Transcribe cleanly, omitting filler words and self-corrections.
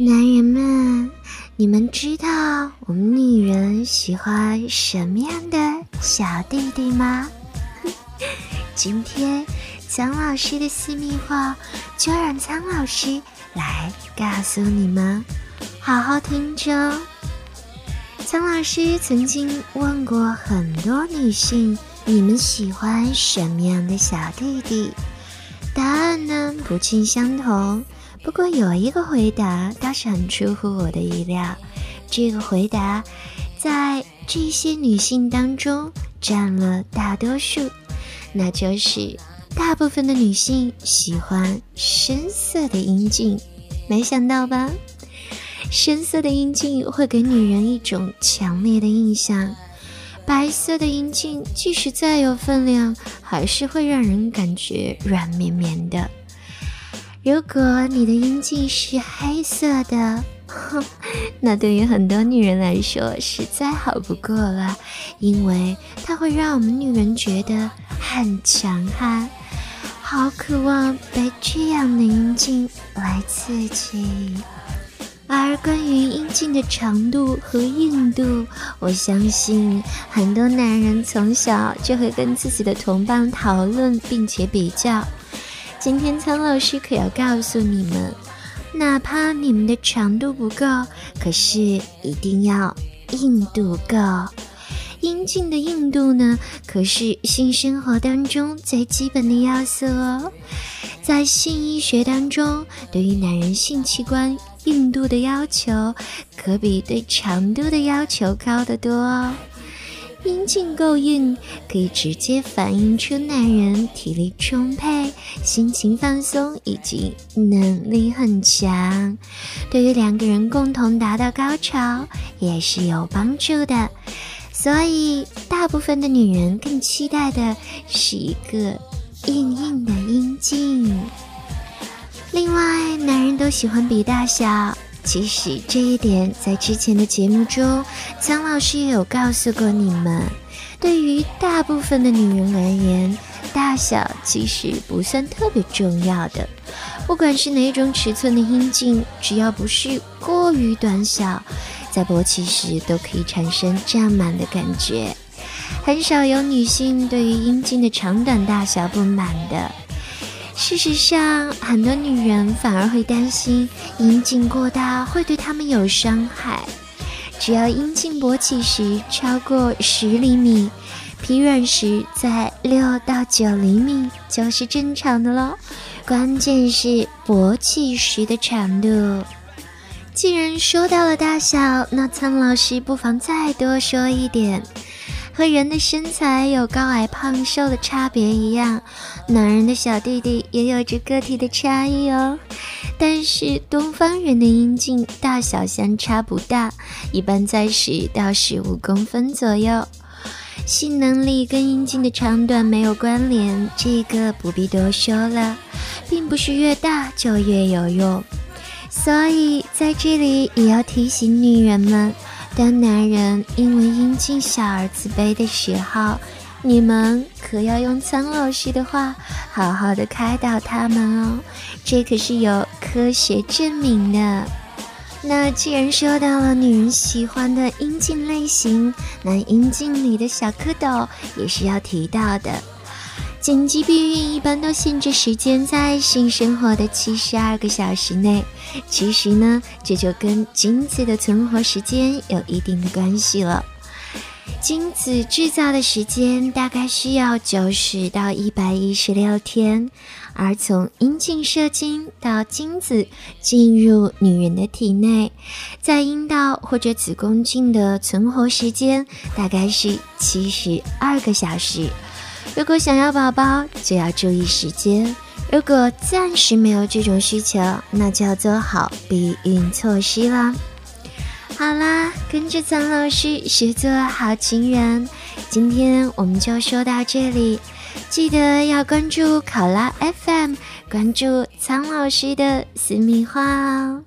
男人们，你们知道我们女人喜欢什么样的小弟弟吗？今天苍老师的私密话就让苍老师来告诉你们，好好听着。苍老师曾经问过很多女性，你们喜欢什么样的小弟弟？答案呢不尽相同，不过有一个回答倒是很出乎我的意料。这个回答在这些女性当中占了大多数，那就是大部分的女性喜欢深色的阴茎。没想到吧？深色的阴茎会给女人一种强烈的印象，白色的阴茎即使再有分量，还是会让人感觉软绵绵的。如果你的阴茎是黑色的，那对于很多女人来说实在好不过了，因为它会让我们女人觉得很强悍，好渴望被这样的阴茎来刺激。而关于阴茎的长度和硬度，我相信很多男人从小就会跟自己的同伴讨论并且比较。今天苍老师可要告诉你们，哪怕你们的长度不够，可是一定要硬度够。阴茎的硬度呢，可是性生活当中最基本的要素哦。在性医学当中，对于男人性器官硬度的要求可比对长度的要求高得多哦。阴茎够硬，可以直接反映出男人体力充沛、心情放松以及能力很强，对于两个人共同达到高潮也是有帮助的。所以大部分的女人更期待的是一个硬硬的阴茎。另外，男人都喜欢比大小，其实这一点在之前的节目中苍老师也有告诉过你们。对于大部分的女人而言，大小其实不算特别重要的，不管是哪种尺寸的阴茎，只要不是过于短小，在勃起时都可以产生胀满的感觉。很少有女性对于阴茎的长短大小不满的。事实上，很多女人反而会担心阴茎过大会对她们有伤害。只要阴茎勃起时超过10厘米，疲软时在6到9厘米就是正常的咯。关键是勃起时的长度。既然说到了大小，那苍老师不妨再多说一点。和人的身材有高矮胖瘦的差别一样，男人的小弟弟也有着个体的差异哦。但是东方人的阴茎大小相差不大，一般在10到15公分左右。性能力跟阴茎的长短没有关联，这个不必多说了，并不是越大就越有用。所以在这里也要提醒女人们，当男人因为阴茎小而自卑的时候，你们可要用苍老师的话好好的开导他们哦，这可是有科学证明的。那既然说到了女人喜欢的阴茎类型，那阴茎里的小蝌蚪也是要提到的。紧急避孕一般都限制时间在性生活的72个小时内，其实呢，这就跟精子的存活时间有一定的关系了。精子制造的时间大概需要90到116天，而从阴茎射精到精子进入女人的体内，在阴道或者子宫颈的存活时间大概是72个小时。如果想要宝宝，就要注意时间。如果暂时没有这种需求，那就要做好避孕措施了。好啦，跟着苍老师学做好情人，今天我们就说到这里。记得要关注考拉 FM， 关注苍老师的私密话哦。